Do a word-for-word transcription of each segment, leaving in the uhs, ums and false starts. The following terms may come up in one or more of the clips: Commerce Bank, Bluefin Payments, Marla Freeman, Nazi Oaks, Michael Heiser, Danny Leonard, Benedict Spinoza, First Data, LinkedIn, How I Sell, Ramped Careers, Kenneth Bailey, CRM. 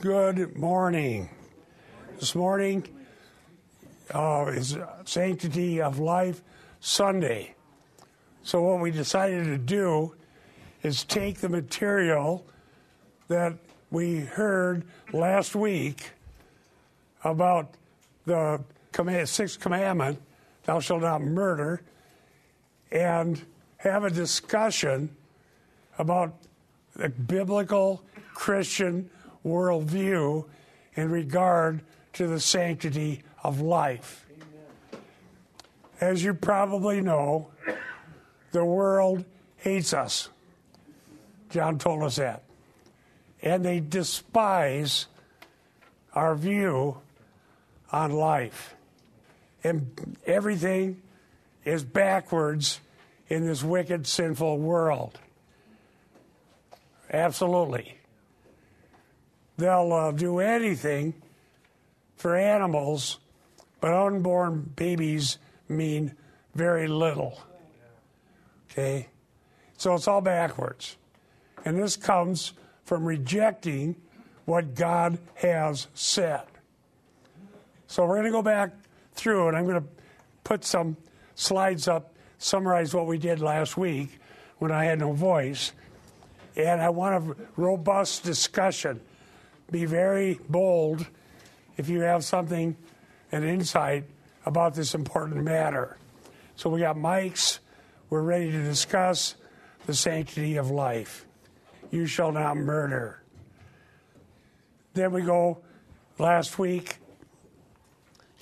Good morning. This morning uh, is Sanctity of Life Sunday. So what we decided to do is take the material that we heard last week about the command, sixth commandment, thou shalt not murder, and have a discussion about the biblical Christian worldview in regard to the sanctity of life. Amen. As you probably know, the world hates us. John told us that. And they despise our view on life. And everything is backwards in this wicked, sinful world. Absolutely. They'll uh, do anything for animals, but unborn babies mean very little. Okay? So it's all backwards. And this comes from rejecting what God has said. So we're going to go back through, and I'm going to put some slides up, summarize what we did last week when I had no voice. And I want a robust discussion. Be very bold if you have something, an insight about this important matter. So we got mics. We're ready to discuss the sanctity of life. You shall not murder. Then we go last week,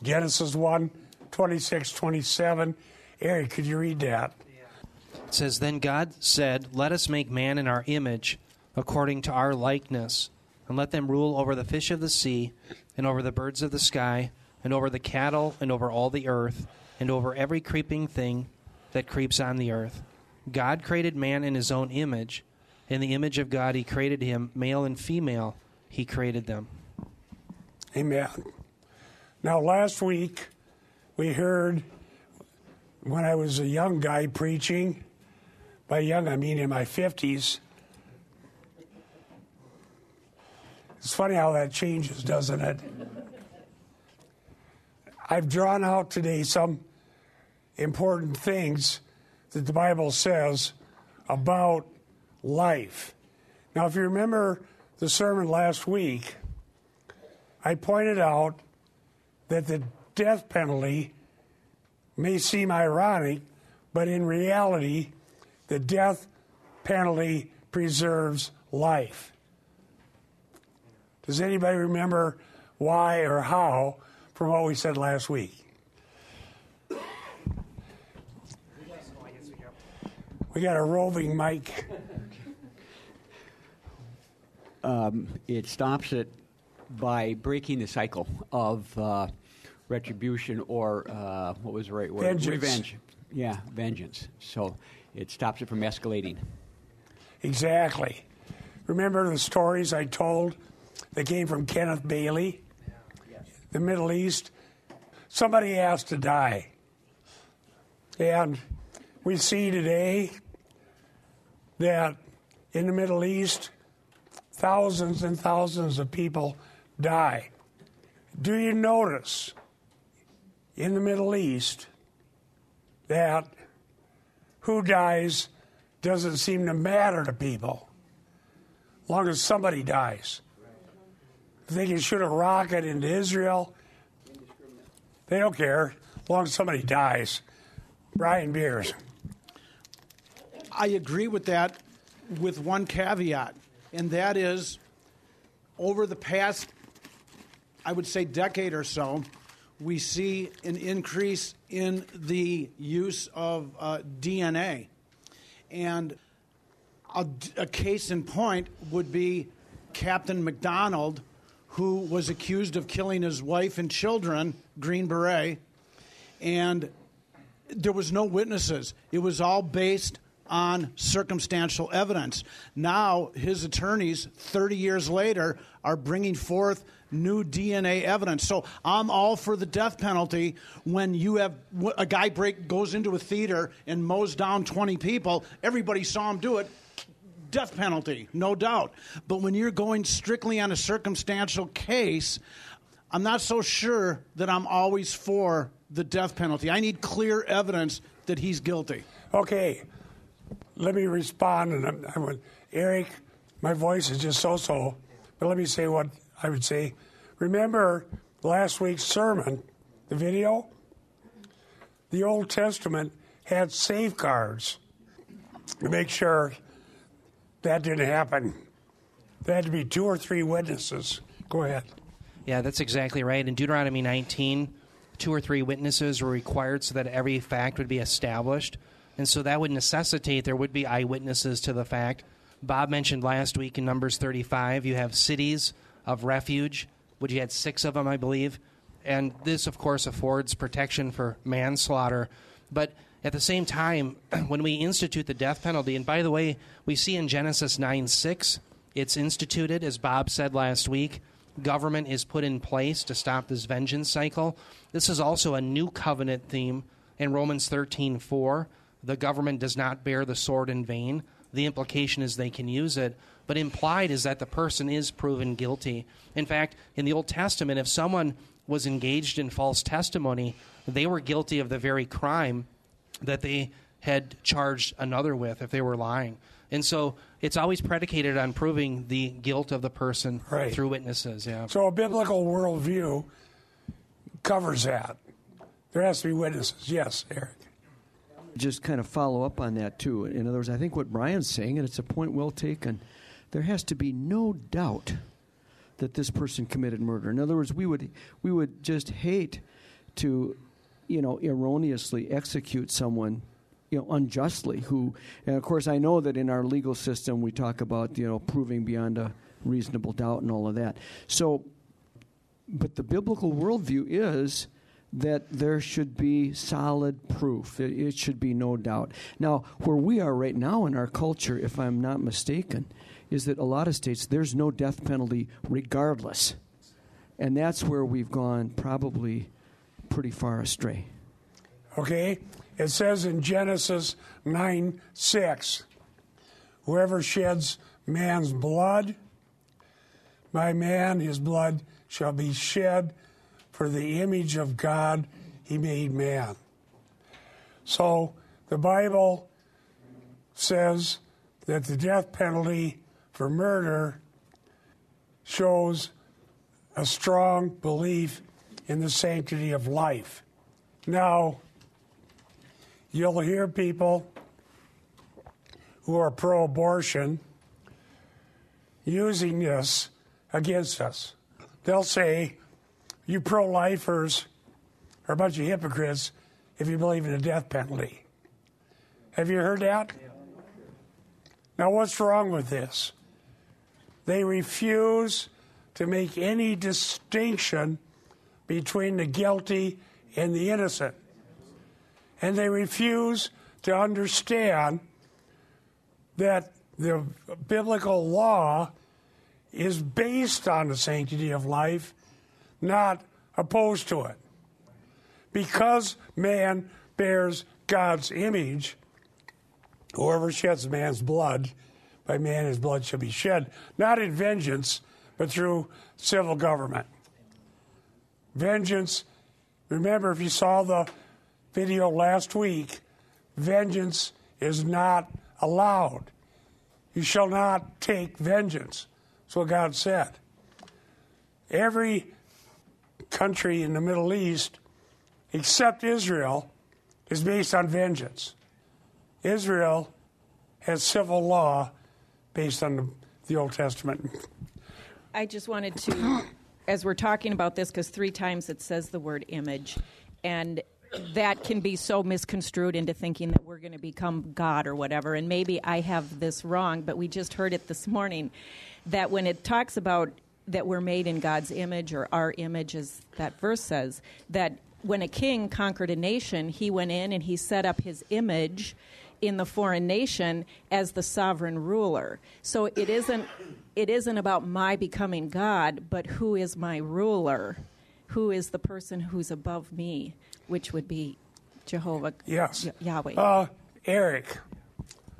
Genesis one, twenty-six, twenty-seven. Eric, could you read that? It says, then God said, let us make man in our image, according to our likeness, and let them rule over the fish of the sea, and over the birds of the sky, and over the cattle, and over all the earth, and over every creeping thing that creeps on the earth. God created man in his own image. In the image of God he created him, male and female he created them. Amen. Now last week we heard, when I was a young guy preaching, by young I mean in my fifties, it's funny how that changes, doesn't it? I've drawn out today some important things that the Bible says about life. Now, if you remember the sermon last week, I pointed out that the death penalty may seem ironic, but in reality, the death penalty preserves life. Does anybody remember why or how from what we said last week? We got a roving mic. Um, it stops it by breaking the cycle of uh, retribution or uh, what was the right word? Vengeance. Revenge. Yeah, vengeance. So it stops it from escalating. Exactly. Remember the stories I told? They came from Kenneth Bailey, yes. The Middle East. Somebody has to die. And we see today that in the Middle East, thousands and thousands of people die. Do you notice in the Middle East that who dies doesn't seem to matter to people, as long as somebody dies? If they can shoot a rocket into Israel, they don't care, as long as somebody dies. Brian Beers. I agree with that with one caveat, and that is over the past, I would say, decade or so, we see an increase in the use of uh, D N A. And a, a case in point would be Captain McDonald, who was accused of killing his wife and children, Green Beret, and there was no witnesses. It was all based on circumstantial evidence. Now his attorneys, thirty years later, are bringing forth new D N A evidence. So I'm all for the death penalty when you have a guy break goes into a theater and mows down twenty people. Everybody saw him do it. death penalty, no doubt. But when you're going strictly on a circumstantial case, I'm not so sure that I'm always for the death penalty. I need clear evidence that he's guilty. Okay. Let me respond. And I'm, I would, Eric, my voice is just so-so, but let me say what I would say. Remember last week's sermon, the video? The Old Testament had safeguards to make sure that didn't happen. There had to be two or three witnesses. Go ahead. Yeah, that's exactly right. In Deuteronomy nineteen, two or three witnesses were required so that every fact would be established. And so that would necessitate there would be eyewitnesses to the fact. Bob mentioned last week in Numbers thirty-five, you have cities of refuge, which you had six of them, I believe. And this, of course, affords protection for manslaughter. But at the same time, when we institute the death penalty, and by the way, we see in Genesis nine six, it's instituted, as Bob said last week. Government is put in place to stop this vengeance cycle. This is also a new covenant theme in Romans thirteen four. The government does not bear the sword in vain. The implication is they can use it, but implied is that the person is proven guilty. In fact, in the Old Testament, if someone was engaged in false testimony, they were guilty of the very crime that they had charged another with if they were lying. And so it's always predicated on proving the guilt of the person right. through witnesses. Yeah. So a biblical worldview covers that. There has to be witnesses. Yes, Eric. Just kind of follow up on that, too. In other words, I think what Brian's saying, and it's a point well taken, there has to be no doubt that this person committed murder. In other words, we would we would just hate to, you know, erroneously execute someone, you know, unjustly. Who, and of course, I know that in our legal system we talk about, you know, proving beyond a reasonable doubt and all of that. So, but the biblical worldview is that there should be solid proof. It, it should be no doubt. Now, where we are right now in our culture, if I'm not mistaken, is that a lot of states, there's no death penalty regardless. And that's where we've gone probably pretty far astray. Okay. It says in Genesis nine six, whoever sheds man's blood, by man his blood shall be shed, for the image of God he made man. So the Bible says that the death penalty for murder shows a strong belief in the sanctity of life. Now, you'll hear people who are pro-abortion using this against us. They'll say, you pro-lifers are a bunch of hypocrites if you believe in the death penalty. Have you heard that? Now, what's wrong with this? They refuse to make any distinction between the guilty and the innocent. And they refuse to understand that the biblical law is based on the sanctity of life, not opposed to it. Because man bears God's image, whoever sheds man's blood, by man his blood shall be shed, not in vengeance, but through civil government. Vengeance, remember if you saw the video last week, vengeance is not allowed. You shall not take vengeance. That's what God said. Every country in the Middle East, except Israel, is based on vengeance. Israel has civil law based on the, the Old Testament. I just wanted to, as we're talking about this, because three times it says the word image, and that can be so misconstrued into thinking that we're going to become God or whatever, and maybe I have this wrong, but we just heard it this morning, that when it talks about that we're made in God's image or our image, as that verse says, that when a king conquered a nation, he went in and he set up his image in the foreign nation as the sovereign ruler. So it isn't it isn't about my becoming God, but who is my ruler? Who is the person who's above me, which would be Jehovah, yes. y- Yahweh. Uh, Eric,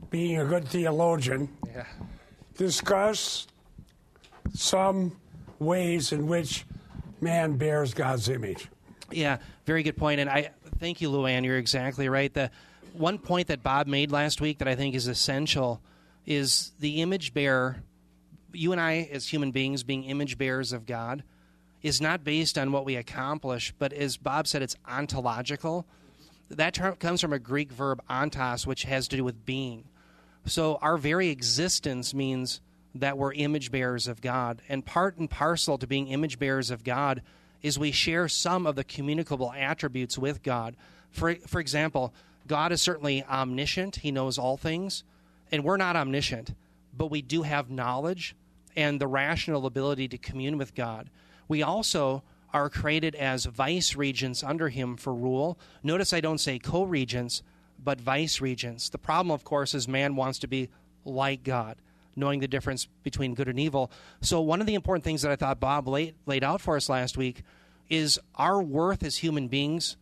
being a good theologian, yeah. discuss some ways in which man bears God's image. Yeah, very good point. And I thank you, Luann. You're exactly right. The one point that Bob made last week that I think is essential is the image bearer. You and I, as human beings, being image bearers of God, is not based on what we accomplish, but as Bob said, it's ontological. That term comes from a Greek verb, ontos, which has to do with being. So our very existence means that we're image bearers of God. And part and parcel to being image bearers of God is we share some of the communicable attributes with God. For, for example, God is certainly omniscient. He knows all things. And we're not omniscient, but we do have knowledge and the rational ability to commune with God. We also are created as vice-regents under him for rule. Notice I don't say co-regents, but vice-regents. The problem, of course, is man wants to be like God, knowing the difference between good and evil. So one of the important things that I thought Bob laid, laid out for us last week is our worth as human beings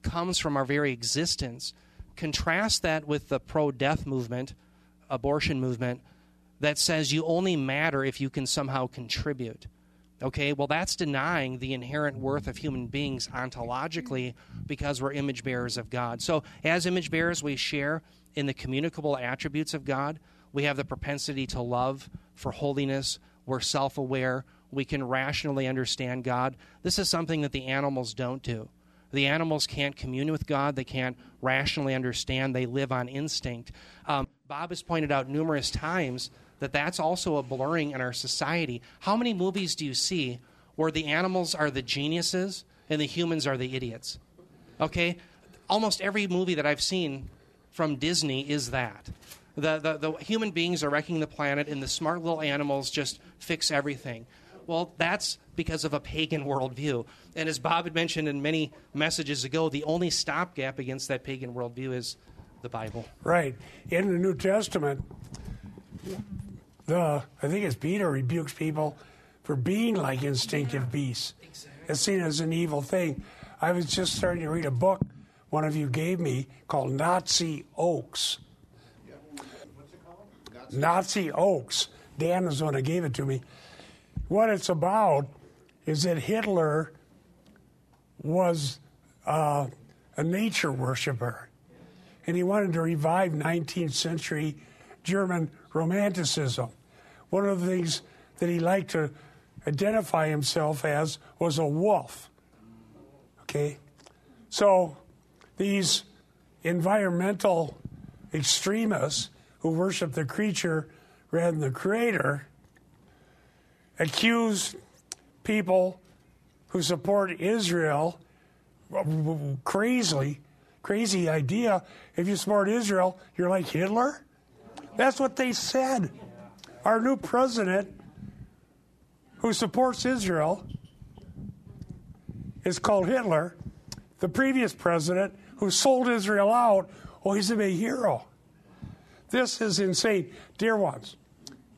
comes from our very existence. Contrast that with the pro-death movement, abortion movement, that says you only matter if you can somehow contribute. Okay, well, that's denying the inherent worth of human beings ontologically because we're image bearers of God. So as image bearers, we share in the communicable attributes of God. We have the propensity to love, for holiness. We're self-aware. We can rationally understand God. This is something that the animals don't do. The animals can't commune with God. They can't rationally understand. They live on instinct. Um, Bob has pointed out numerous times that that's also a blurring in our society. How many movies do you see where the animals are the geniuses and the humans are the idiots? Okay? Almost every movie that I've seen from Disney is that. The, the, the human beings are wrecking the planet and the smart little animals just fix everything. Well, that's because of a pagan worldview. And as Bob had mentioned in many messages ago, the only stopgap against that pagan worldview is the Bible. Right. In the New Testament, the, I think it's Peter rebukes people for being like instinctive beasts. Exactly. It's seen as an evil thing. I was just starting to read a book one of you gave me called Nazi Oaks. Yeah. What's it called? Nazi, Nazi Oaks. Dan was the one that gave it to me. What it's about is that Hitler was uh, a nature worshiper, and he wanted to revive nineteenth century German Romanticism. One of the things that he liked to identify himself as was a wolf. Okay? So these environmental extremists who worship the creature rather than the creator accuse people who support Israel crazily, crazy idea. If you support Israel, you're like Hitler? That's what they said. Our new president, who supports Israel, is called Hitler. The previous president, who sold Israel out, oh, he's a big hero. This is insane. Dear ones,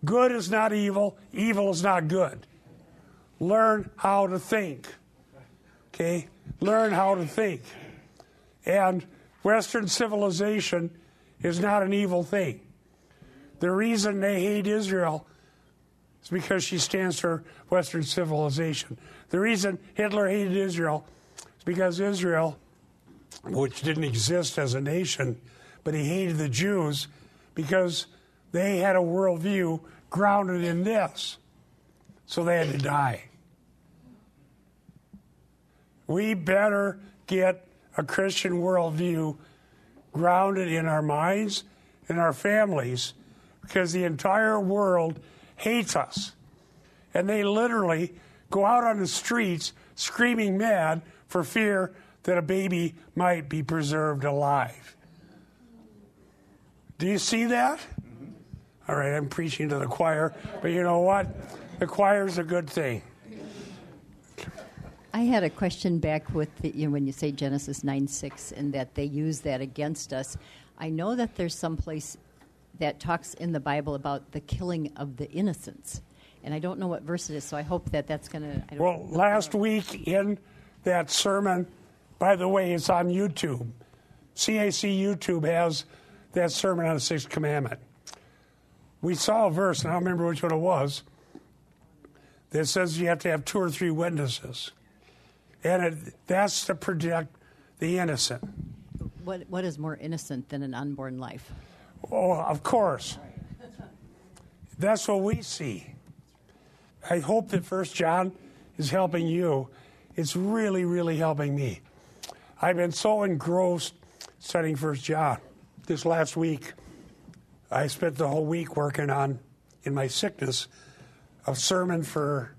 good is not evil. Evil is not good. Learn how to think. Okay? Learn how to think. And Western civilization is not an evil thing. The reason they hate Israel is because she stands for Western civilization. The reason Hitler hated Israel is because Israel, which didn't exist as a nation, but he hated the Jews because they had a worldview grounded in this. So they had to die. We better get a Christian worldview grounded in our minds and our families, because the entire world hates us. And they literally go out on the streets screaming mad for fear that a baby might be preserved alive. Do you see that? Mm-hmm. All right, I'm preaching to the choir, but you know what? The choir's a good thing. I had a question back with the, you know, when you say Genesis nine six and that they use that against us. I know that there's someplace that talks in the Bible about the killing of the innocents. And I don't know what verse it is, so I hope that that's going to... Well, last week in that sermon, by the way, it's on YouTube. C A C YouTube has that sermon on the Sixth Commandment. we saw a verse, and I don't remember which one it was, that says you have to have two or three witnesses. And it, that's to protect the innocent. What What is more innocent than an unborn life? Oh, of course. That's what we see. I hope that First John is helping you. It's really, really helping me. I've been so engrossed studying First John. This last week, I spent the whole week working on, in my sickness, a sermon for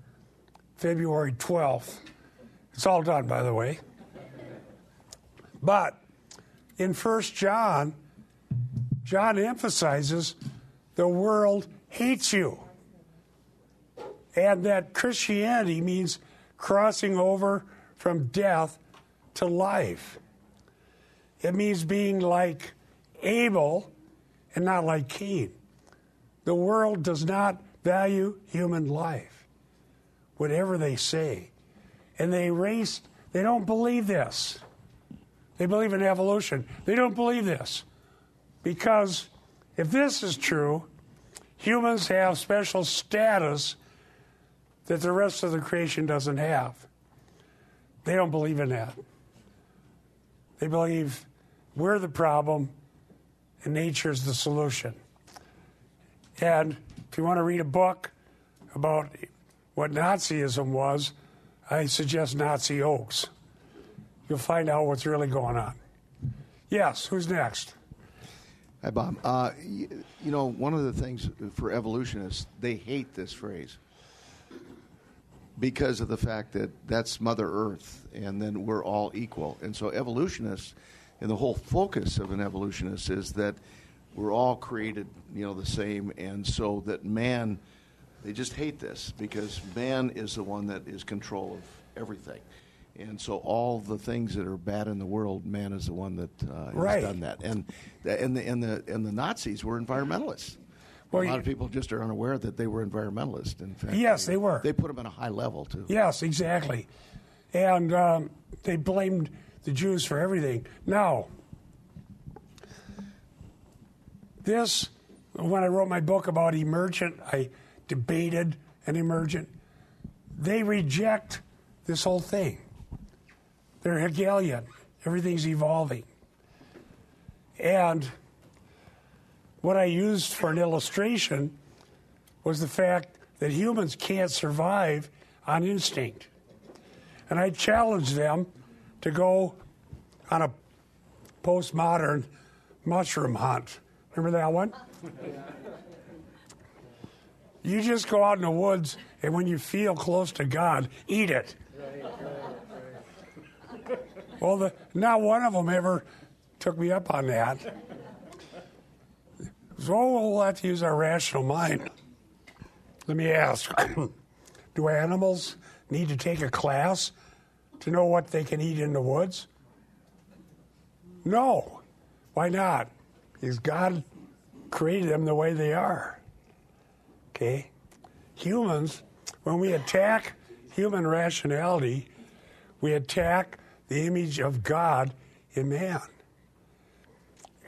February twelfth. It's all done, by the way. But in First John, John emphasizes the world hates you. And that Christianity means crossing over from death to life. It means being like Abel and not like Cain. The world does not value human life, whatever they say. And they race, they don't believe this. They believe in evolution. They don't believe this. Because if this is true, humans have special status that the rest of the creation doesn't have. They don't believe in that. They believe we're the problem and nature's the solution. And if you want to read a book about what Nazism was, I suggest Nazi Oaks. You'll find out what's really going on. Yes, who's next? Hi, Bob. Uh, you, you know, one of the things for evolutionists, they hate this phrase because of the fact that that's Mother Earth, and then we're all equal. And so evolutionists, and the whole focus of an evolutionist is that we're all created, you know, the same, and so that man, they just hate this because man is the one that is control of everything. And so all the things that are bad in the world, man is the one that uh, has right. done that. And the, and the and the and the Nazis were environmentalists. Well, a lot you, of people just are unaware that they were environmentalists. In fact, yes, they, they were. They put them at a high level too. Yes, exactly. And um, they blamed the Jews for everything. Now, this when I wrote my book about emergent, I debated an emergent. They reject this whole thing. They're Hegelian. Everything's evolving. And what I used for an illustration was the fact that humans can't survive on instinct. And I challenged them to go on a postmodern mushroom hunt. Remember that one? You just go out in the woods, and when you feel close to God, eat it. Well, the, not one of them ever took me up on that. So we'll have to use our rational mind. Let me ask, do animals need to take a class to know what they can eat in the woods? No. Why not? Because God created them the way they are. Okay? Humans, when we attack human rationality, we attack the image of God in man.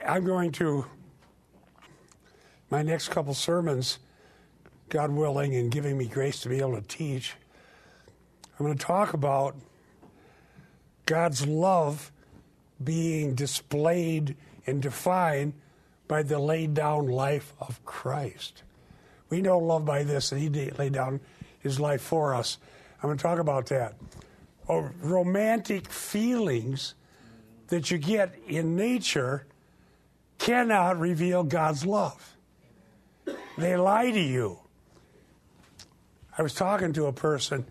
I'm going to, my next couple sermons, God willing and giving me grace to be able to teach, I'm going to talk about God's love being displayed and defined by the laid down life of Christ. We know love by this, that he laid down his life for us. I'm going to talk about that. Or romantic feelings that you get in nature cannot reveal God's love. They lie to you. I was talking to a person,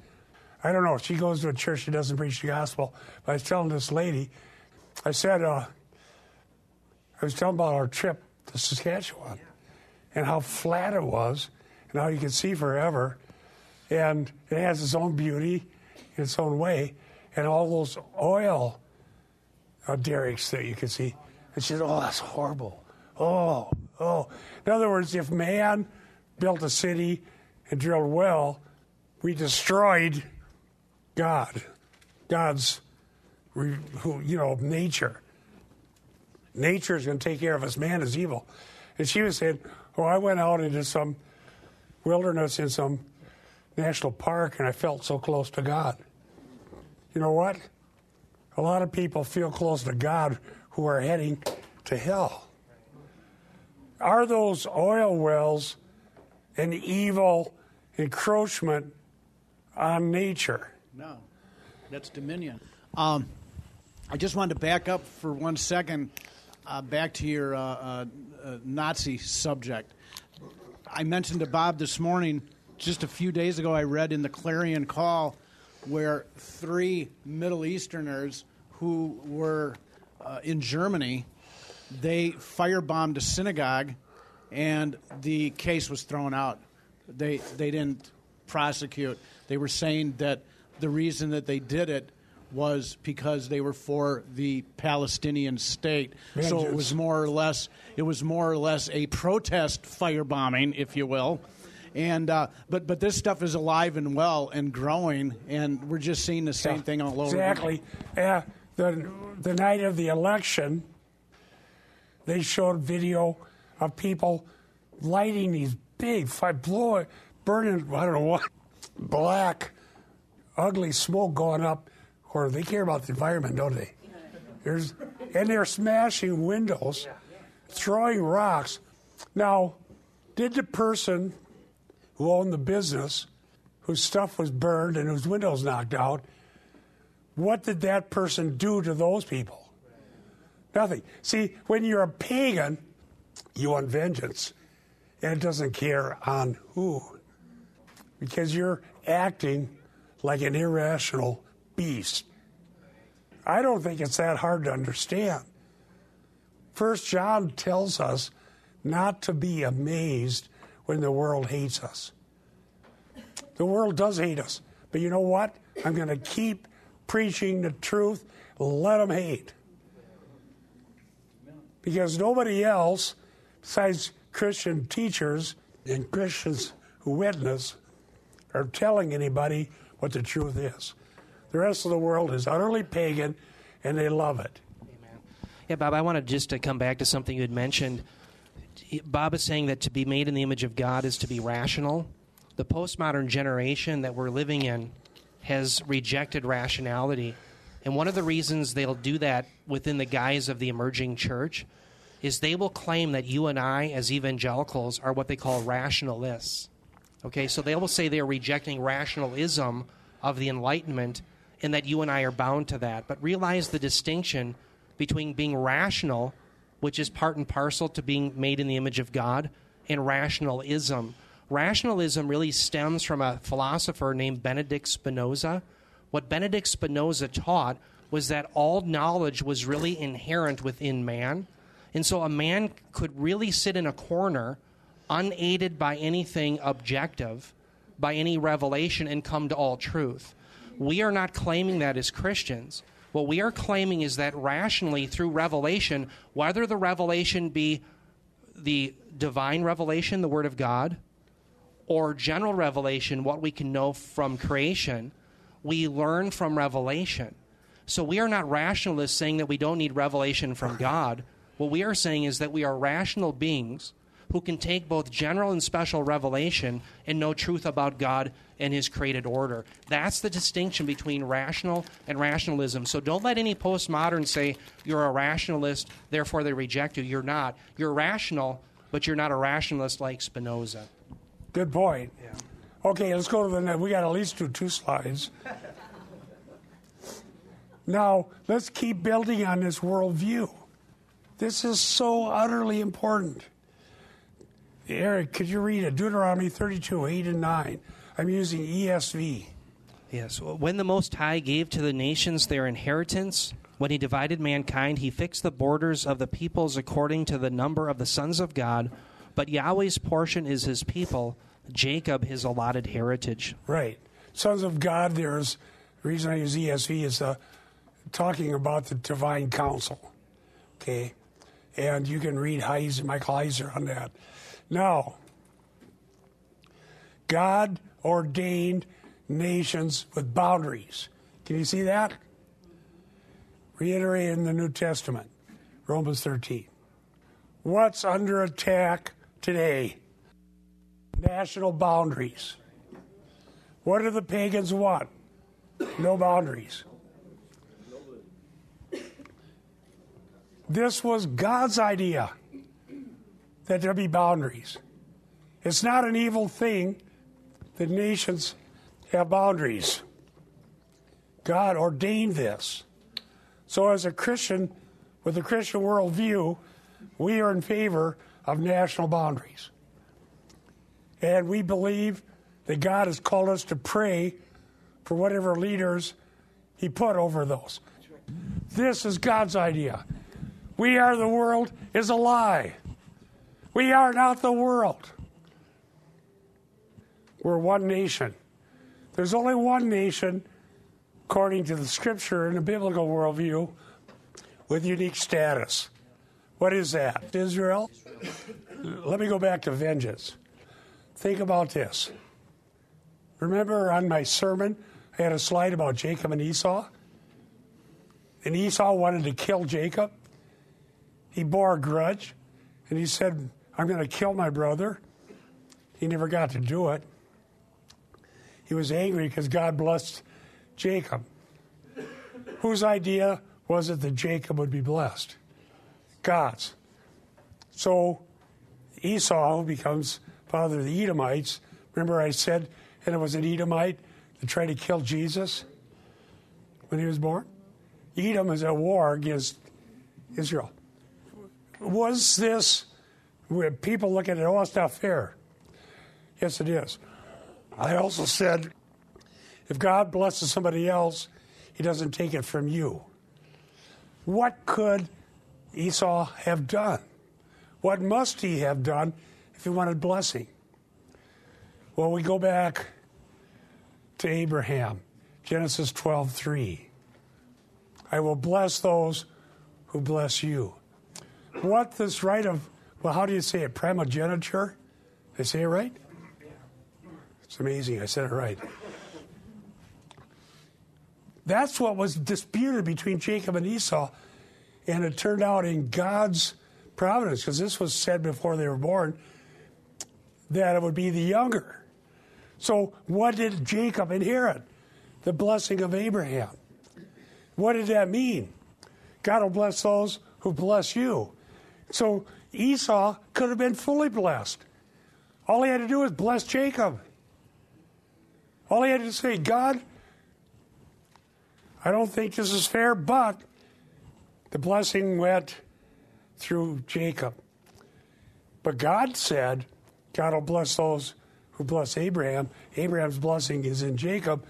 I don't know, she goes to a church that doesn't preach the gospel, but I was telling this lady, I said, uh, I was telling about our trip to Saskatchewan and how flat it was and how you could see forever, and it has its own beauty in its own way, and all those oil uh, derricks that you can see. And she said, oh, that's horrible. Oh, oh. In other words, if man built a city and drilled well, we destroyed God, God's, who you know, nature. Nature is going to take care of us. Man is evil. And she was saying, Well, I went out into some wilderness in some national park, and I felt so close to God. You know what? A lot of people feel close to God who are heading to hell. Are those oil wells an evil encroachment on nature? No. That's dominion. Um, I just wanted to back up for one second, uh, back to your uh, uh, uh, Nazi subject. I mentioned to Bob this morning, just a few days ago, I read in the Clarion Call where three Middle Easterners who were uh, in Germany, they firebombed a synagogue, and the case was thrown out. They they didn't prosecute. They were saying that the reason that they did it was because they were for the Palestinian state. Vengeance. So it was more or less it was more or less a protest firebombing, if you will. And uh, but but this stuff is alive and well and growing, and we're just seeing the same yeah, thing all over. Exactly. Uh, the the night of the election, they showed video of people lighting these big, blowing, burning, I don't know what, black, ugly smoke going up. Or they care about the environment, don't they? There's, and they're smashing windows, throwing rocks. Now, did the person who owned the business, whose stuff was burned and whose windows knocked out, what did that person do to those people? Nothing. See, when you're a pagan, you want vengeance. And it doesn't care on who. Because you're acting like an irrational beast. I don't think it's that hard to understand. First John tells us not to be amazed when the world hates us. The world does hate us. But you know what? I'm going to keep preaching the truth. Let them hate. Because nobody else, besides Christian teachers and Christians who witness, are telling anybody what the truth is. The rest of the world is utterly pagan, and they love it. Amen. Yeah, Bob, I wanted just to come back to something you had mentioned. Bob is saying that to be made in the image of God is to be rational. The postmodern generation that we're living in has rejected rationality. And one of the reasons they'll do that within the guise of the emerging church is they will claim that you and I, as evangelicals, are what they call rationalists. Okay, so they will say they're rejecting rationalism of the Enlightenment and that you and I are bound to that. But realize the distinction between being rational, which is part and parcel to being made in the image of God, and rationalism. Rationalism really stems from a philosopher named Benedict Spinoza. What Benedict Spinoza taught was that all knowledge was really inherent within man. And so a man could really sit in a corner, unaided by anything objective, by any revelation, and come to all truth. We are not claiming that as Christians. What we are claiming is that rationally, through revelation, whether the revelation be the divine revelation, the Word of God, or general revelation, what we can know from creation, we learn from revelation. So we are not rationalists saying that we don't need revelation from God. What we are saying is that we are rational beings who can take both general and special revelation and know truth about God and his created order. That's the distinction between rational and rationalism. So don't let any postmodern say you're a rationalist, therefore they reject you. You're not. You're rational, but you're not a rationalist like Spinoza. Good point. Yeah. Okay, let's go to the next. We got at least two, two slides. Now, let's keep building on this worldview. This is so utterly important. Eric, could you read it? Deuteronomy thirty-two, eight and nine. I'm using E S V. Yes. When the Most High gave to the nations their inheritance, when he divided mankind, he fixed the borders of the peoples according to the number of the sons of God. But Yahweh's portion is his people, Jacob his allotted heritage. Right. Sons of God, there's, the reason I use E S V is uh, talking about the divine counsel. Okay. And you can read Heiser, Michael Heiser on that. Now, God ordained nations with boundaries. Can you see that? Reiterated in the New Testament, Romans thirteen. What's under attack today. National boundaries. What do the pagans want? No boundaries. This was God's idea that there be boundaries. It's not an evil thing that nations have boundaries. God ordained this. So as a Christian, with a Christian worldview, we are in favor of national boundaries. And we believe that God has called us to pray for whatever leaders he put over those. This is God's idea. We are the world is a lie. We are not the world. We're one nation. There's only one nation, according to the scripture and the biblical worldview, with unique status. What is that? Israel? Let me go back to vengeance. Think about this. Remember on my sermon, I had a slide about Jacob and Esau? And Esau wanted to kill Jacob. He bore a grudge, and he said, I'm going to kill my brother. He never got to do it. He was angry because God blessed Jacob. Whose idea was it that Jacob would be blessed? God's. So Esau becomes father of the Edomites. Remember I said, and it was an Edomite that tried to kill Jesus when he was born? Edom is at war against Israel. Was this, when people look at it, oh, it's not fair. Yes, it is. I also said, if God blesses somebody else, he doesn't take it from you. What could Esau have done? What must he have done if he wanted blessing? Well, we go back to Abraham, Genesis twelve three. I will bless those who bless you. What this right of, well, how do you say it? Primogeniture? Did I say it right? It's amazing. I said it right. That's what was disputed between Jacob and Esau. And it turned out in God's providence, because this was said before they were born, that it would be the younger. So what did Jacob inherit? The blessing of Abraham. What did that mean? God will bless those who bless you. So Esau could have been fully blessed. All he had to do was bless Jacob. All he had to say, God, I don't think this is fair, but the blessing went through Jacob. But God said, God will bless those who bless Abraham. Abraham's blessing is in Jacob.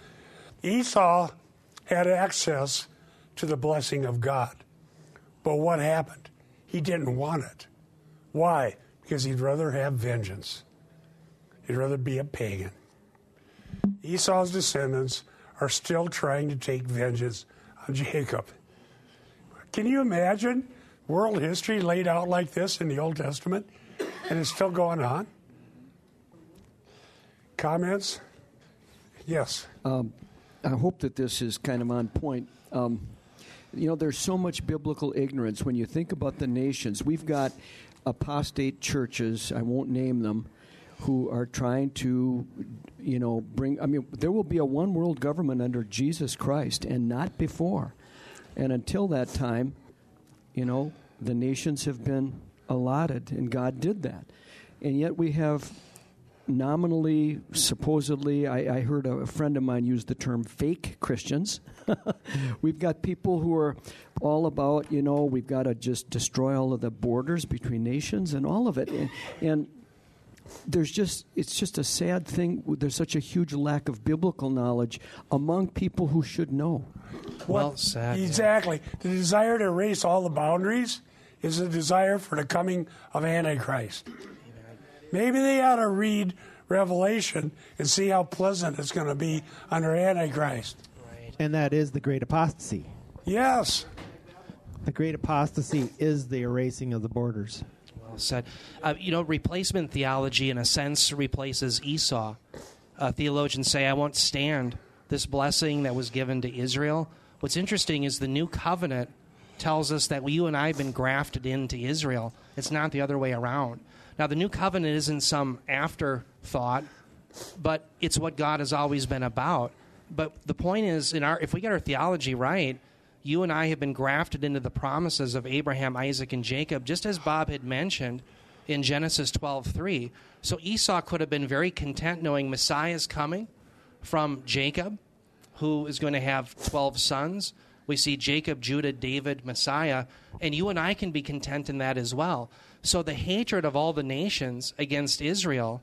Esau had access to the blessing of God. But what happened? He didn't want it. Why? Because he'd rather have vengeance. He'd rather be a pagan. Esau's descendants are still trying to take vengeance on Jacob. Can you imagine world history laid out like this in the Old Testament? And it's still going on? Comments? Yes. Um, I hope that this is kind of on point. Um, you know, there's so much biblical ignorance. When you think about the nations, we've got apostate churches, I won't name them, who are trying to, you know, bring, I mean, there will be a one world government under Jesus Christ and not before. And until that time, you know, the nations have been allotted, and God did that. And yet we have nominally, supposedly, I, I heard a friend of mine use the term fake Christians. We've got people who are all about, you know, we've got to just destroy all of the borders between nations and all of it. And, and There's just, it's just a sad thing. There's such a huge lack of biblical knowledge among people who should know. Well, well sad, exactly. Yeah. The desire to erase all the boundaries is a desire for the coming of Antichrist. Maybe they ought to read Revelation and see how pleasant it's going to be under Antichrist. Right. And that is the great apostasy. Yes. The great apostasy is the erasing of the borders. Said. Uh, you know, replacement theology, in a sense, replaces Esau. Uh, theologians say, I won't stand this blessing that was given to Israel. What's interesting is the new covenant tells us that you and I have been grafted into Israel. It's not the other way around. Now, the new covenant isn't some afterthought, but it's what God has always been about. But the point is, in our, if we get our theology right, you and I have been grafted into the promises of Abraham, Isaac, and Jacob, just as Bob had mentioned in Genesis twelve three. So Esau could have been very content knowing Messiah's coming from Jacob, who is going to have twelve sons. We see Jacob, Judah, David, Messiah, and you and I can be content in that as well. So the hatred of all the nations against Israel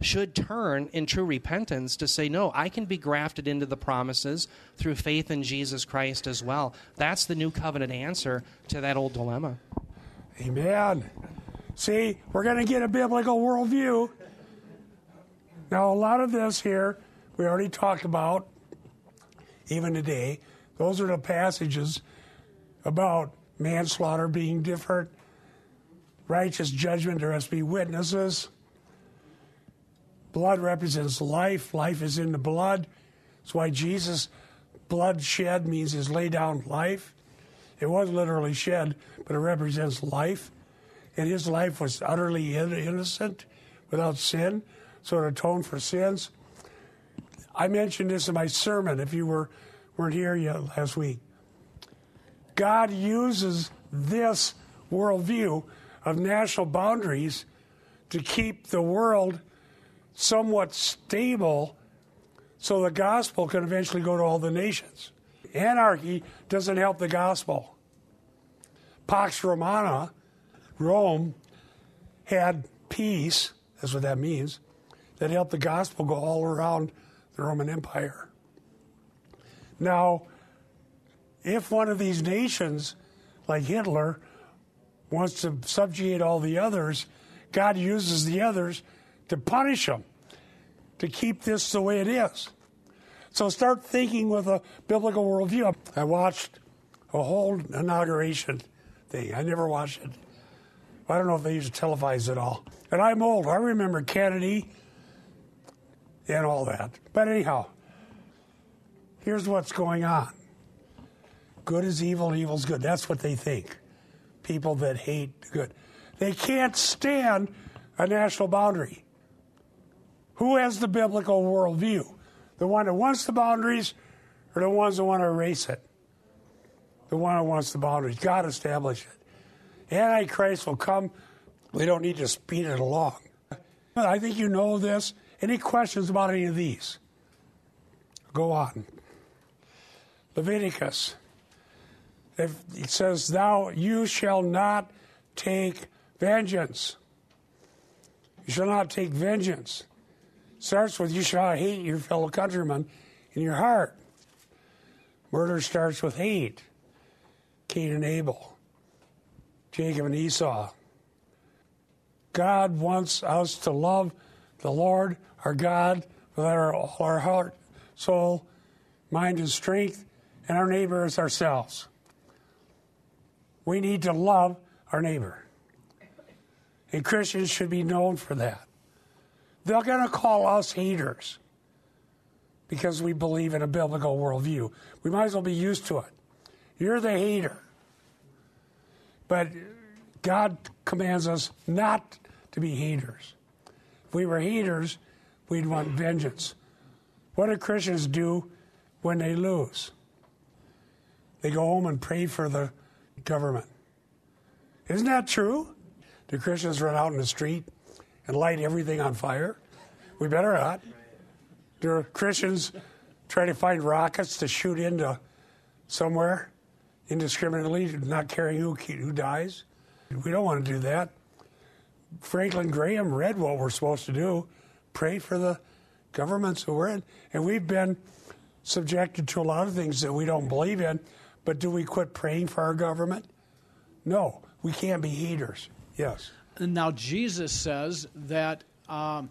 should turn in true repentance to say, no, I can be grafted into the promises through faith in Jesus Christ as well. That's the new covenant answer to that old dilemma. Amen. See, we're going to get a biblical worldview. Now, a lot of this here we already talked about, even today. Those are the passages about manslaughter being different, righteous judgment, there has to be witnesses. Blood represents life. Life is in the blood. That's why Jesus' blood shed means his lay down life. It was literally shed, but it represents life. And his life was utterly innocent, without sin, so it atoned for sins. I mentioned this in my sermon, if you were, weren't here yet last week. God uses this worldview of national boundaries to keep the world somewhat stable so the gospel can eventually go to all the nations. Anarchy doesn't help the gospel. Pax Romana, Rome, had peace, that's what that means, that helped the gospel go all around the Roman Empire. Now, if one of these nations, like Hitler, wants to subjugate all the others, God uses the others to punish them, to keep this the way it is. So start thinking with a biblical worldview. I watched a whole inauguration thing. I never watched it. I don't know if they used to televise it all. And I'm old. I remember Kennedy and all that. But anyhow, here's what's going on. Good is evil, evil is good. That's what they think. People that hate good. They can't stand a national boundary. Who has the biblical worldview? The one that wants the boundaries or the ones that want to erase it? The one that wants the boundaries. God established it. Antichrist will come. We don't need to speed it along. I think you know this. Any questions about any of these? Go on. Leviticus. If it says, thou, you shall not take vengeance. You shall not take vengeance. Starts with, you shall hate your fellow countrymen in your heart. Murder starts with hate. Cain and Abel. Jacob and Esau. God wants us to love the Lord, our God, with our, our heart, soul, mind, and strength, and our neighbor as ourselves. We need to love our neighbor. And Christians should be known for that. They're going to call us haters because we believe in a biblical worldview. We might as well be used to it. You're the hater. But God commands us not to be haters. If we were haters, we'd want vengeance. What do Christians do when they lose? They go home and pray for the government. Isn't that true? Do Christians run out in the street and light everything on fire? We better not. Do Christians try to find rockets to shoot into somewhere indiscriminately, not caring who, who dies? We don't want to do that. Franklin Graham read what we're supposed to do, pray for the governments that we're in. And we've been subjected to a lot of things that we don't believe in, but do we quit praying for our government? No, we can't be haters. Yes. Now, Jesus says that um,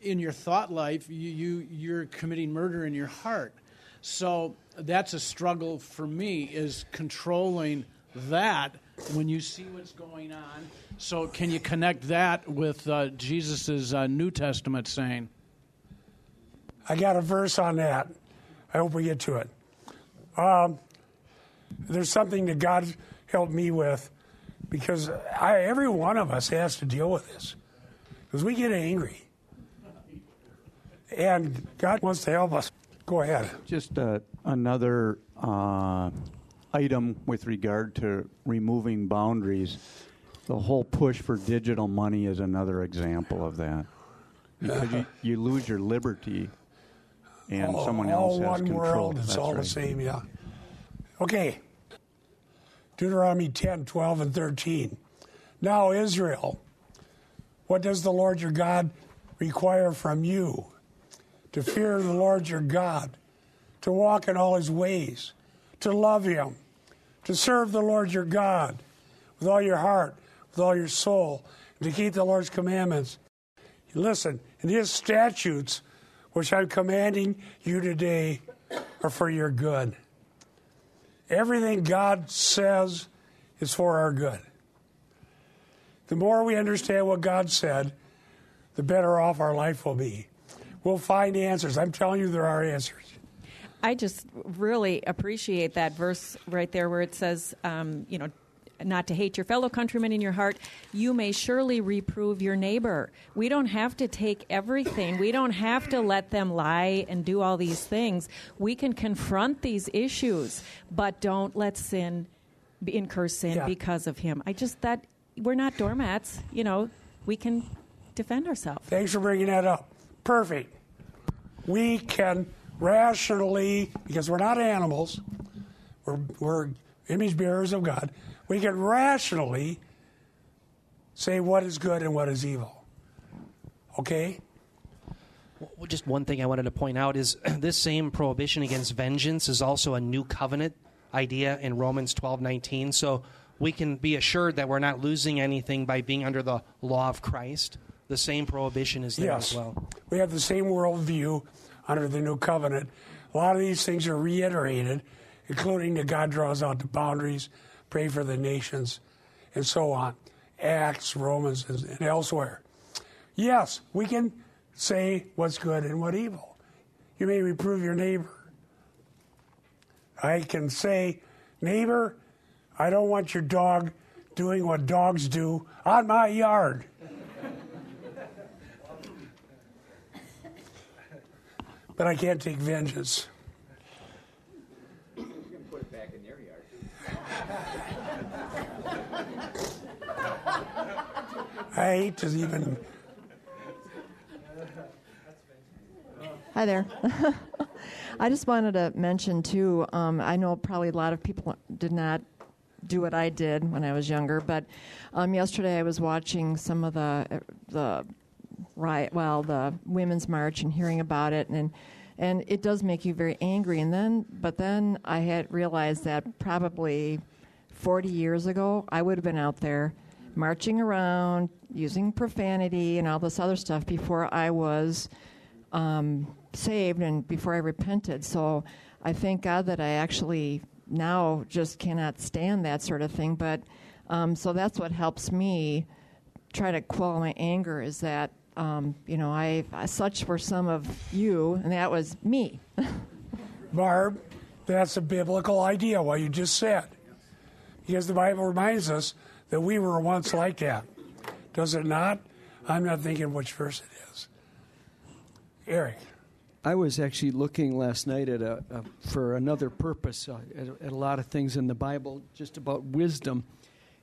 in your thought life, you, you, you're committing murder in your heart. So that's a struggle for me, is controlling that when you see what's going on. So can you connect that with uh, Jesus' uh, New Testament saying? I got a verse on that. I hope we get to it. Um, there's something that God helped me with, because I, every one of us has to deal with this. because we get angry. And God wants to help us. Go ahead. Just uh, another uh, item with regard to removing boundaries. The whole push for digital money is another example of that. Because you, you lose your liberty and all, someone else has control. All one world, it's all right. The same, yeah. Okay. Deuteronomy ten, twelve, and thirteen. Now, Israel, what does the Lord your God require from you? To fear the Lord your God, to walk in all his ways, to love him, to serve the Lord your God with all your heart, with all your soul, and to keep the Lord's commandments. Listen, and his statutes, which I'm commanding you today, are for your good. Everything God says is for our good. The more we understand what God said, the better off our life will be. We'll find answers. I'm telling you, there are answers. I just really appreciate that verse right there where it says, um, you know, not to hate your fellow countrymen in your heart. You may surely reprove your neighbor. We don't have to take everything. We don't have to let them lie and do all these things. We can confront these issues, but don't let sin, incur sin yeah. because of him. I just, that, we're not doormats. You know, we can defend ourselves. Thanks for bringing that up. Perfect. We can rationally, because we're not animals, we're, we're image bearers of God, we can rationally say what is good and what is evil. Okay? Well, just one thing I wanted to point out is this same prohibition against vengeance is also a new covenant idea in Romans twelve nineteen. So we can be assured that we're not losing anything by being under the law of Christ. The same prohibition is there yes. as well. We have the same worldview under the new covenant. A lot of these things are reiterated, including that God draws out the boundaries, pray for the nations, and so on. Acts, Romans, and elsewhere. Yes, we can say what's good and what evil. You may reprove your neighbor. I can say, neighbor, I don't want your dog doing what dogs do on my yard. But I can't take vengeance. You can put it back in your yard. I hate to even. Hi there. I just wanted to mention, too, um, I know probably a lot of people did not do what I did when I was younger, but um, yesterday I was watching some of the the riot, well, the Women's March and hearing about it, and and it does make you very angry. And then, but then I had realized that probably forty years ago, I would have been out there marching around, using profanity and all this other stuff before I was um, saved and before I repented. So I thank God that I actually now just cannot stand that sort of thing. But um, so that's what helps me try to quell my anger is that, um, you know, I, I such were some of you, and that was me. Barb, that's a biblical idea, what you just said. Because the Bible reminds us that we were once like that. Does it not? I'm not thinking which verse it is. Eric. I was actually looking last night at a, a for another purpose, uh, at, at a lot of things in the Bible, just about wisdom.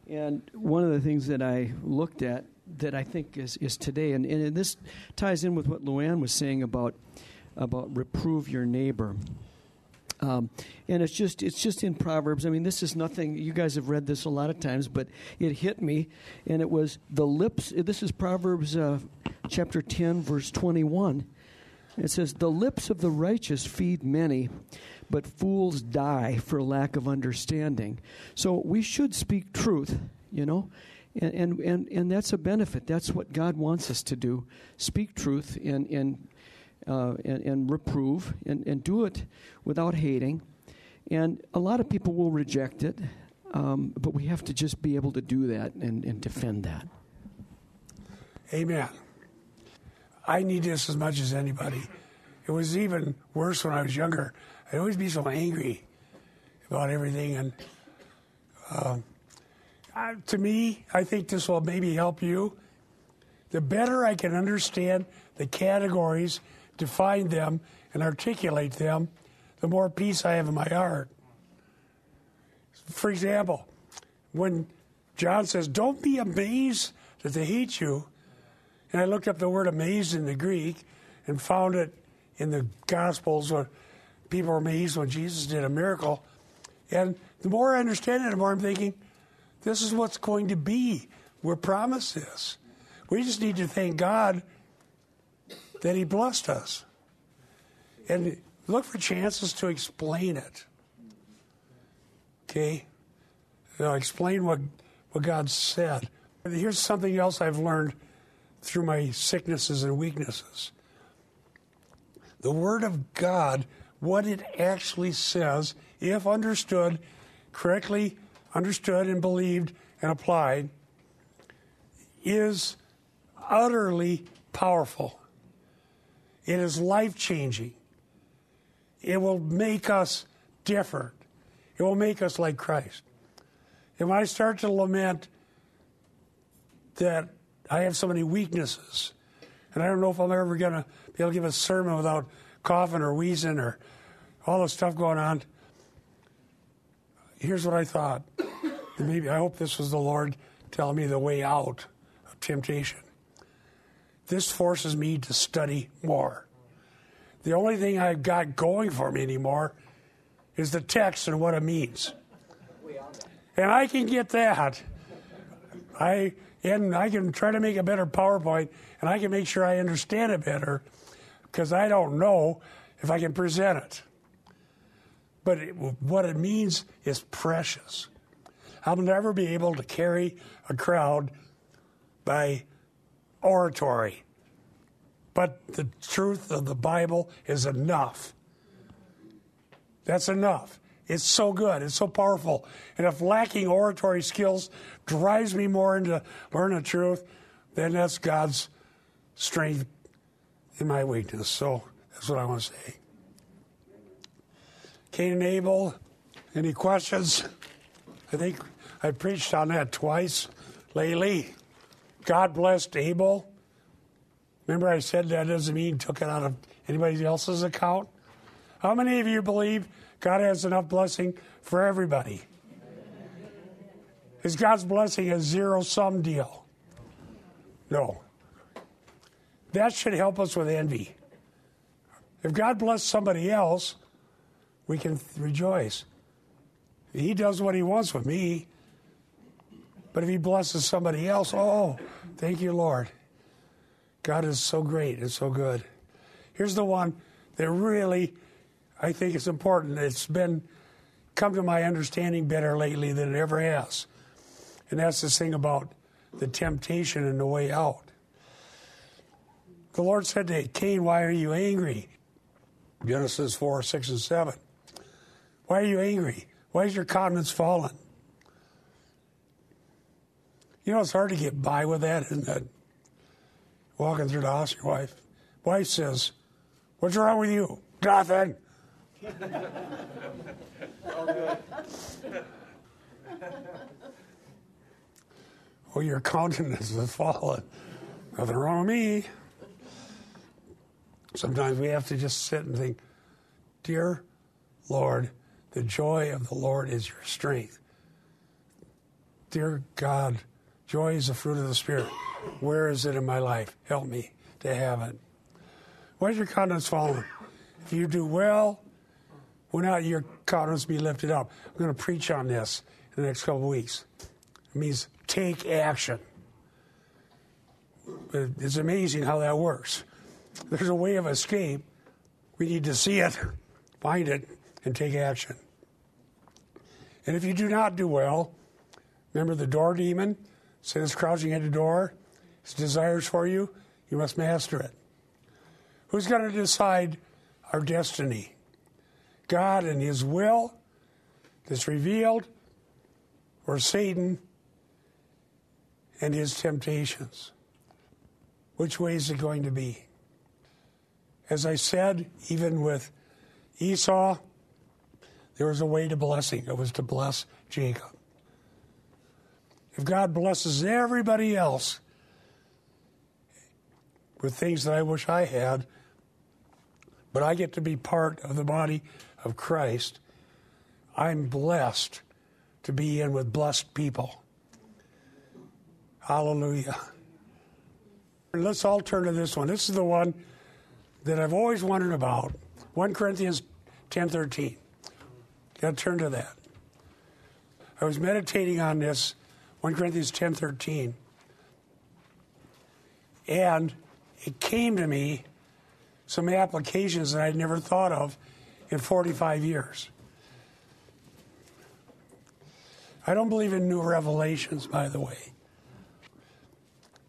And one of the things that I looked at that I think is, is today, and, and this ties in with what Luann was saying about about reprove your neighbor. Um, and it's just it's just in Proverbs. I mean, this is nothing. You guys have read this a lot of times, but it hit me, and it was the lips. This is Proverbs uh, chapter ten, verse twenty-one. It says, "The lips of the righteous feed many, but fools die for lack of understanding." So we should speak truth, you know, and and, and, and that's a benefit. That's what God wants us to do: speak truth and and. Uh, and, and reprove, and, and do it without hating. And a lot of people will reject it, um, but we have to just be able to do that and, and defend that. Amen. I need this as much as anybody. It was even worse when I was younger. I'd always be so angry about everything. And uh, uh, to me, I think this will maybe help you. the better I can understand the categories, define them, and articulate them, the more peace I have in my heart. For example, when John says, don't be amazed that they hate you, and I looked up the word amazed in the Greek and found it in the Gospels where people were amazed when Jesus did a miracle. And the more I understand it, the more I'm thinking, this is what's going to be. We're promised this. We just need to thank God that he blessed us. And look for chances to explain it. Okay? Now explain what, what God said. Here's something else I've learned through my sicknesses and weaknesses. The Word of God, what it actually says, if understood, correctly understood and believed and applied, is utterly powerful. It is life-changing. It will make us different. It will make us like Christ. And when I start to lament that I have so many weaknesses, and I don't know if I'm ever going to be able to give a sermon without coughing or wheezing or all the stuff going on, here's what I thought. Maybe I hope this was the Lord telling me the way out of temptation. This forces me to study more. The only thing I've got going for me anymore is the text and what it means. And I can get that. I and I can try to make a better PowerPoint, and I can make sure I understand it better, because I don't know if I can present it. But it, what it means is precious. I'll never be able to carry a crowd by oratory. But the truth of the Bible is enough. That's enough. It's so good. It's so powerful. And if lacking oratory skills drives me more into learning the truth, then that's God's strength in my weakness. So that's what I want to say. Cain and Abel, any questions? I think I preached on that twice lately. God blessed Abel. Remember I said that doesn't mean he took it out of anybody else's account? How many of you believe God has enough blessing for everybody? Is God's blessing a zero-sum deal? No. That should help us with envy. If God blessed somebody else, we can rejoice. He does what he wants with me. But if he blesses somebody else, oh, thank you, Lord. God is so great and so good. Here's the one that really, I think, is important. It's been come to my understanding better lately than it ever has. And that's this thing about the temptation and the way out. The Lord said to Cain, why are you angry? Genesis four, six, and seven. Why are you angry? Why is your countenance fallen? You know, it's hard to get by with that, isn't it? Walking through the house, your wife. Wife says, what's wrong with you? Nothing. All good. Oh, your countenance is fallen. Nothing wrong with me. Sometimes we have to just sit and think, dear Lord, the joy of the Lord is your strength. Dear God, joy is the fruit of the Spirit. Where is it in my life? Help me to have it. Why is your countenance fallen? If you do well, will not your countenance be lifted up? I'm going to preach on this in the next couple of weeks. It means take action. It's amazing how that works. There's a way of escape. We need to see it, find it, and take action. And if you do not do well, remember the door demon? Satan's crouching at the door. His desires for you. You must master it. Who's going to decide our destiny? God and his will that's revealed, or Satan and his temptations? Which way is it going to be? As I said, even with Esau, there was a way to blessing. It was to bless Jacob. If God blesses everybody else with things that I wish I had, but I get to be part of the body of Christ. I'm blessed to be in with blessed people. Hallelujah. Let's all turn to this one. This is the one that I've always wondered about. First Corinthians ten thirteen. Gotta turn to that. I was meditating on this, First Corinthians ten thirteen. And it came to me some applications that I'd never thought of in forty-five years. I don't believe in new revelations, by the way.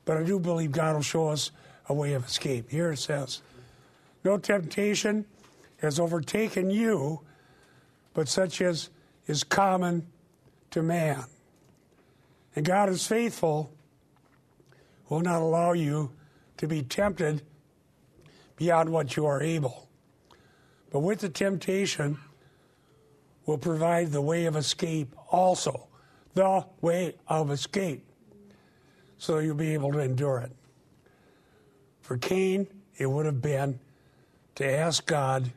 But I do believe God will show us a way of escape. Here it says, "No temptation has overtaken you, but such as is common to man. And God is faithful, will not allow you to be tempted beyond what you are able. But with the temptation will provide the way of escape also." The way of escape. So you'll be able to endure it. For Cain, it would have been to ask God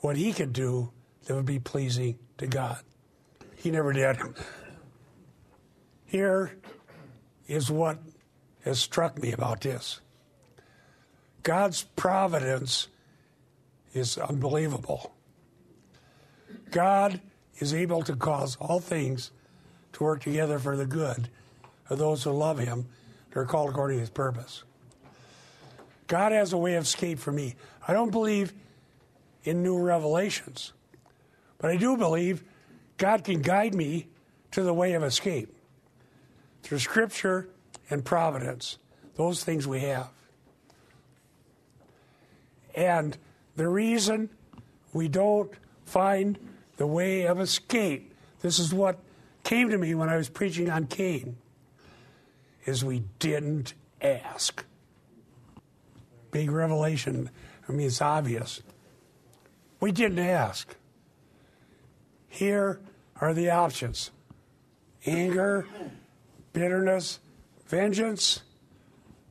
what he could do that would be pleasing to God. He never did. Here is what has struck me about this. God's providence is unbelievable. God is able to cause all things to work together for the good of those who love him and are called according to his purpose. God has a way of escape for me. I don't believe in new revelations, but I do believe God can guide me to the way of escape through Scripture and providence, those things we have. And the reason we don't find the way of escape, this is what came to me when I was preaching on Cain, is we didn't ask. Big revelation. I mean, it's obvious. We didn't ask. Here are the options. Anger, bitterness, vengeance,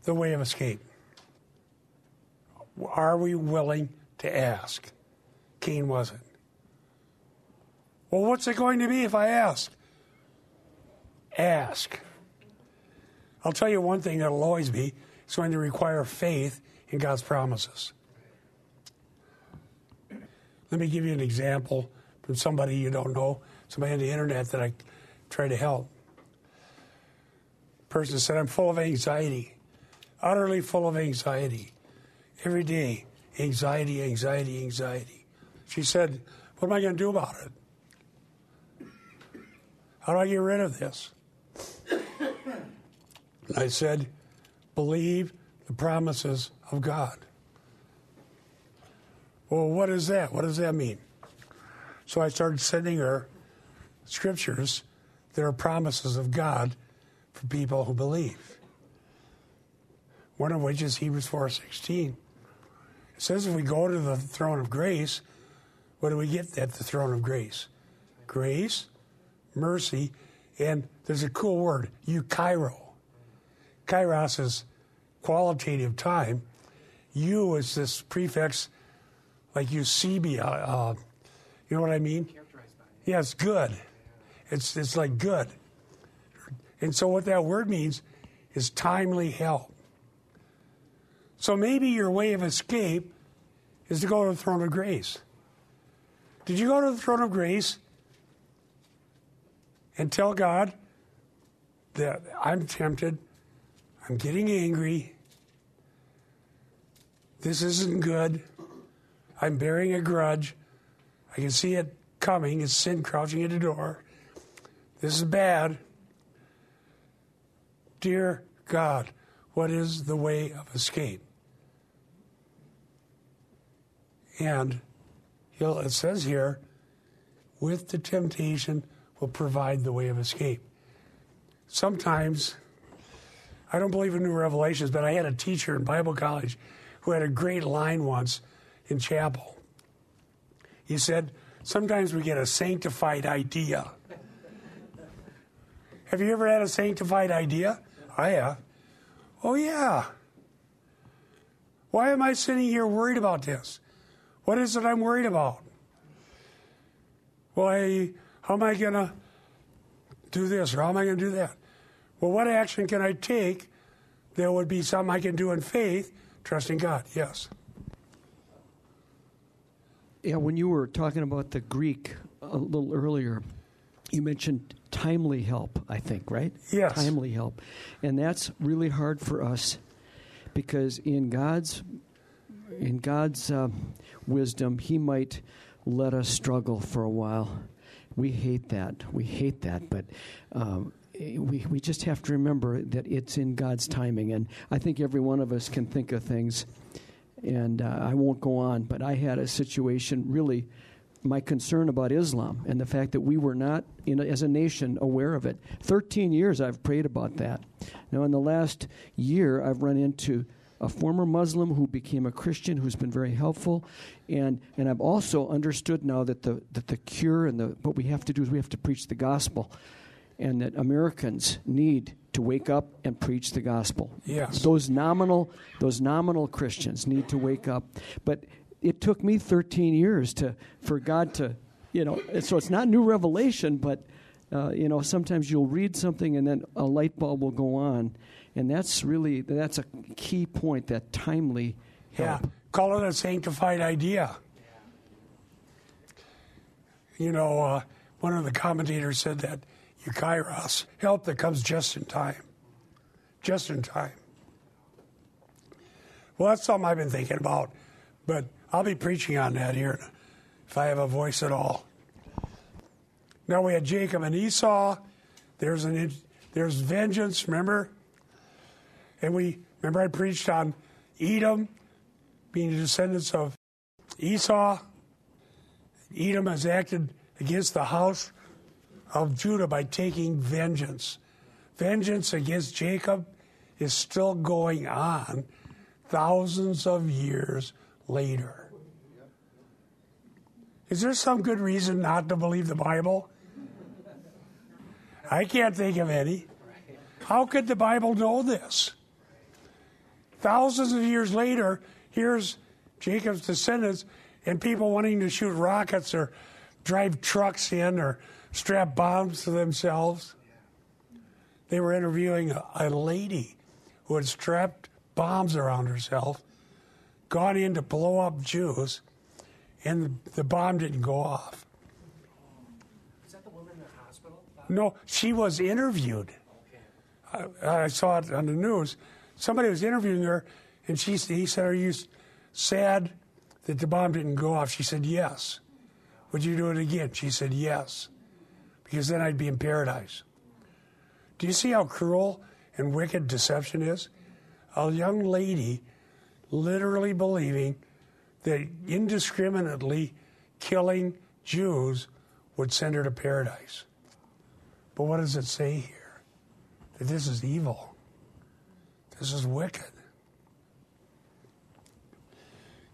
the way of escape. Are we willing to ask? Cain wasn't. Well, what's it going to be if I ask? Ask. I'll tell you one thing that'll always be, it's going to require faith in God's promises. Let me give you an example from somebody you don't know, somebody on the internet that I try to help. Person said, "I'm full of anxiety, utterly full of anxiety. Every day, anxiety, anxiety, anxiety." She said, "What am I going to do about it? How do I get rid of this?" And I said, "Believe the promises of God." "Well, what is that? What does that mean?" So I started sending her scriptures that are promises of God for people who believe. One of which is Hebrews four sixteen. It says if we go to the throne of grace, what do we get at the throne of grace? Grace, mercy, and there's a cool word, eukairo. Kairos is qualitative time. You is this prefix like eusebia. Uh, you know what I mean? Yeah, it's good. It's, it's like good. And so what that word means is timely help. So maybe your way of escape is to go to the throne of grace. Did you go to the throne of grace and tell God that I'm tempted? I'm getting angry. This isn't good. I'm bearing a grudge. I can see it coming. It's sin crouching at the door. This is bad. Dear God, what is the way of escape? And he'll, it says here, with the temptation will provide the way of escape. Sometimes, I don't believe in new revelations, but I had a teacher in Bible college who had a great line once in chapel. He said, "Sometimes we get a sanctified idea." Have you ever had a sanctified idea? I have. Oh, yeah. Why am I sitting here worried about this? What is it I'm worried about? Well, I, how am I going to do this, or how am I going to do that? Well, what action can I take that would be something I can do in faith, trusting God? Yes. Yeah, when you were talking about the Greek a little earlier, you mentioned timely help, I think, right? Yes. Timely help. And that's really hard for us because in God's in God's uh, wisdom, he might let us struggle for a while. We hate that. We hate that. But um, we, we just have to remember that it's in God's timing. And I think every one of us can think of things. And uh, I won't go on, but I had a situation, really, my concern about Islam and the fact that we were not, in a, as a nation, aware of it. Thirteen years I've prayed about that. Now, in the last year, I've run into a former Muslim who became a Christian who's been very helpful, and, and I've also understood now that the that the cure and the what we have to do is we have to preach the gospel, and that Americans need to wake up and preach the gospel. Yes. Those nominal, those nominal Christians need to wake up. But it took me thirteen years to for God to, you know, so it's not new revelation, but, uh, you know, sometimes you'll read something and then a light bulb will go on. And that's really, that's a key point, that timely help. Yeah, call it a sanctified idea. You know, uh, one of the commentators said that your kairos, help that comes just in time. Just in time. Well, that's something I've been thinking about, but I'll be preaching on that here if I have a voice at all. Now we had Jacob and Esau. There's an there's vengeance, remember? And we remember I preached on Edom being the descendants of Esau. Edom has acted against the house of Judah by taking vengeance. Vengeance against Jacob is still going on thousands of years later. Is there some good reason not to believe the Bible? I can't think of any. How could the Bible know this? Thousands of years later, here's Jacob's descendants and people wanting to shoot rockets or drive trucks in or strap bombs to themselves. They were interviewing a, a lady who had strapped bombs around herself, gone in to blow up Jews, and the, the bomb didn't go off. Is that the woman in the hospital? No, she was interviewed. Okay. I, I saw it on the news. Somebody was interviewing her, and she he said, "Are you sad that the bomb didn't go off?" She said, "Yes." "Would you do it again?" She said, "Yes. Because then I'd be in paradise." Do you see how cruel and wicked deception is? A young lady literally believing that indiscriminately killing Jews would send her to paradise. But what does it say here? That this is evil. This is wicked.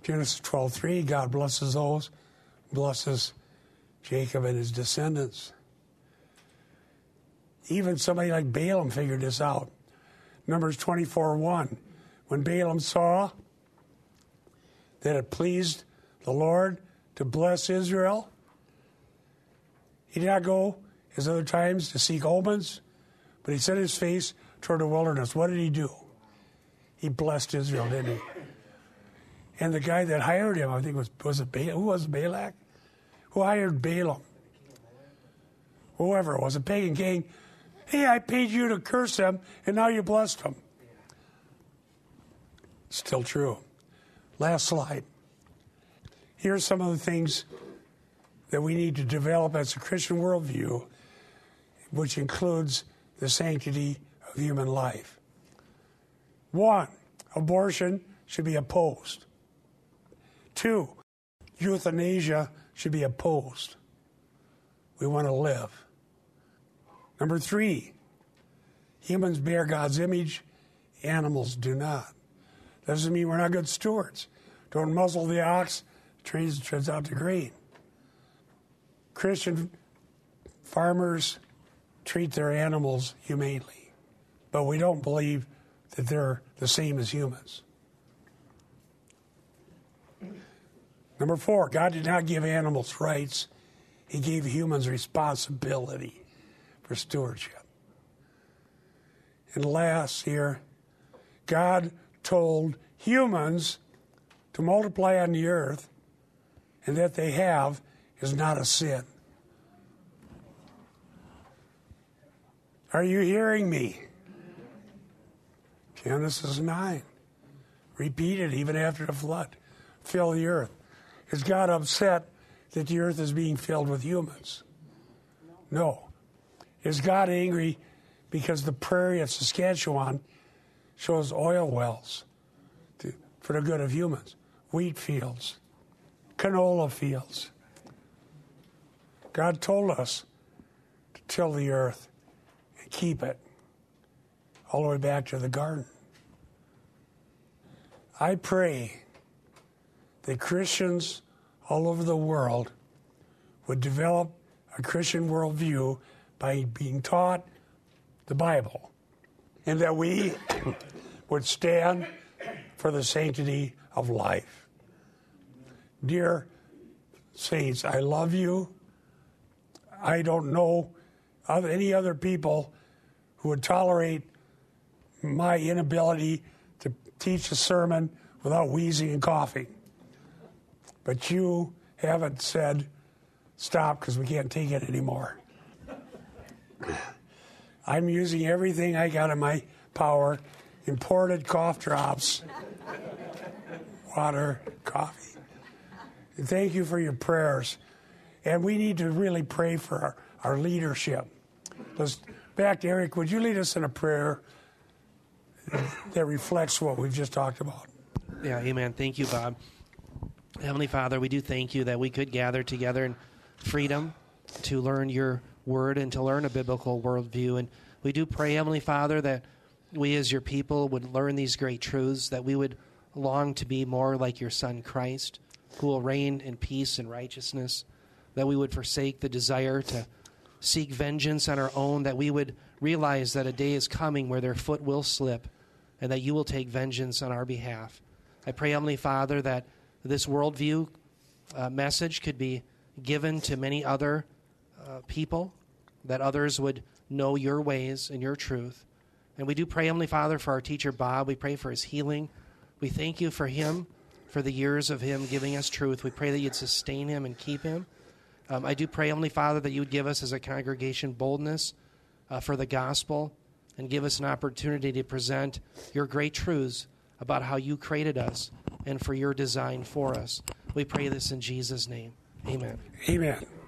Genesis twelve three, God blesses those, blesses Jacob and his descendants. Even somebody like Balaam figured this out. Numbers twenty-four one. When Balaam saw that it pleased the Lord to bless Israel, he did not go, as other times, to seek omens, but he set his face toward the wilderness. What did he do? He blessed Israel, didn't he? And the guy that hired him, I think, was, was it Balaam? Who was Balak? Who hired Balaam? Whoever it was, a pagan king. Hey, I paid you to curse them, and now you blessed them. Still true. Last slide. Here's some of the things that we need to develop as a Christian worldview, which includes the sanctity of human life. One, abortion should be opposed. Two, euthanasia should be opposed. We want to live. Number three, humans bear God's image, animals do not. That doesn't mean we're not good stewards. Don't muzzle the ox, trees treads out the grain. Christian farmers treat their animals humanely, but we don't believe that they're the same as humans. Number four, God did not give animals rights. He gave humans responsibility for stewardship. And last here, God told humans to multiply on the earth, and that they have is not a sin. Are you hearing me? Genesis nine, repeated even after the flood, fill the earth. Is God upset that the earth is being filled with humans? No. Is God angry because the prairie of Saskatchewan shows oil wells to, for the good of humans, wheat fields, canola fields? God told us to till the earth and keep it all the way back to the garden. I pray that Christians all over the world would develop a Christian worldview by being taught the Bible, and that we would stand for the sanctity of life. Dear saints, I love you. I don't know of any other people who would tolerate my inability to teach a sermon without wheezing and coughing. But you haven't said, stop, because we can't take it anymore. I'm using everything I got in my power, imported cough drops, water, coffee. And thank you for your prayers. And we need to really pray for our, our leadership. Let's, back to Eric, would you lead us in a prayer that reflects what we've just talked about? Yeah, amen. Thank you, Bob. Heavenly Father, we do thank you that we could gather together in freedom to learn your word and to learn a biblical worldview. And we do pray, Heavenly Father, that we as your people would learn these great truths, that we would long to be more like your Son Christ, who will reign in peace and righteousness, that we would forsake the desire to seek vengeance on our own, that we would realize that a day is coming where their foot will slip and that you will take vengeance on our behalf. I pray, Heavenly Father, that this worldview uh, message could be given to many other uh, people, that others would know your ways and your truth. And we do pray, Heavenly Father, for our teacher, Bob. We pray for his healing. We thank you for him, for the years of him giving us truth. We pray that you'd sustain him and keep him. Um, I do pray, Heavenly Father, that you would give us as a congregation boldness uh, for the gospel, and give us an opportunity to present your great truths about how you created us and for your design for us. We pray this in Jesus' name. Amen. Amen.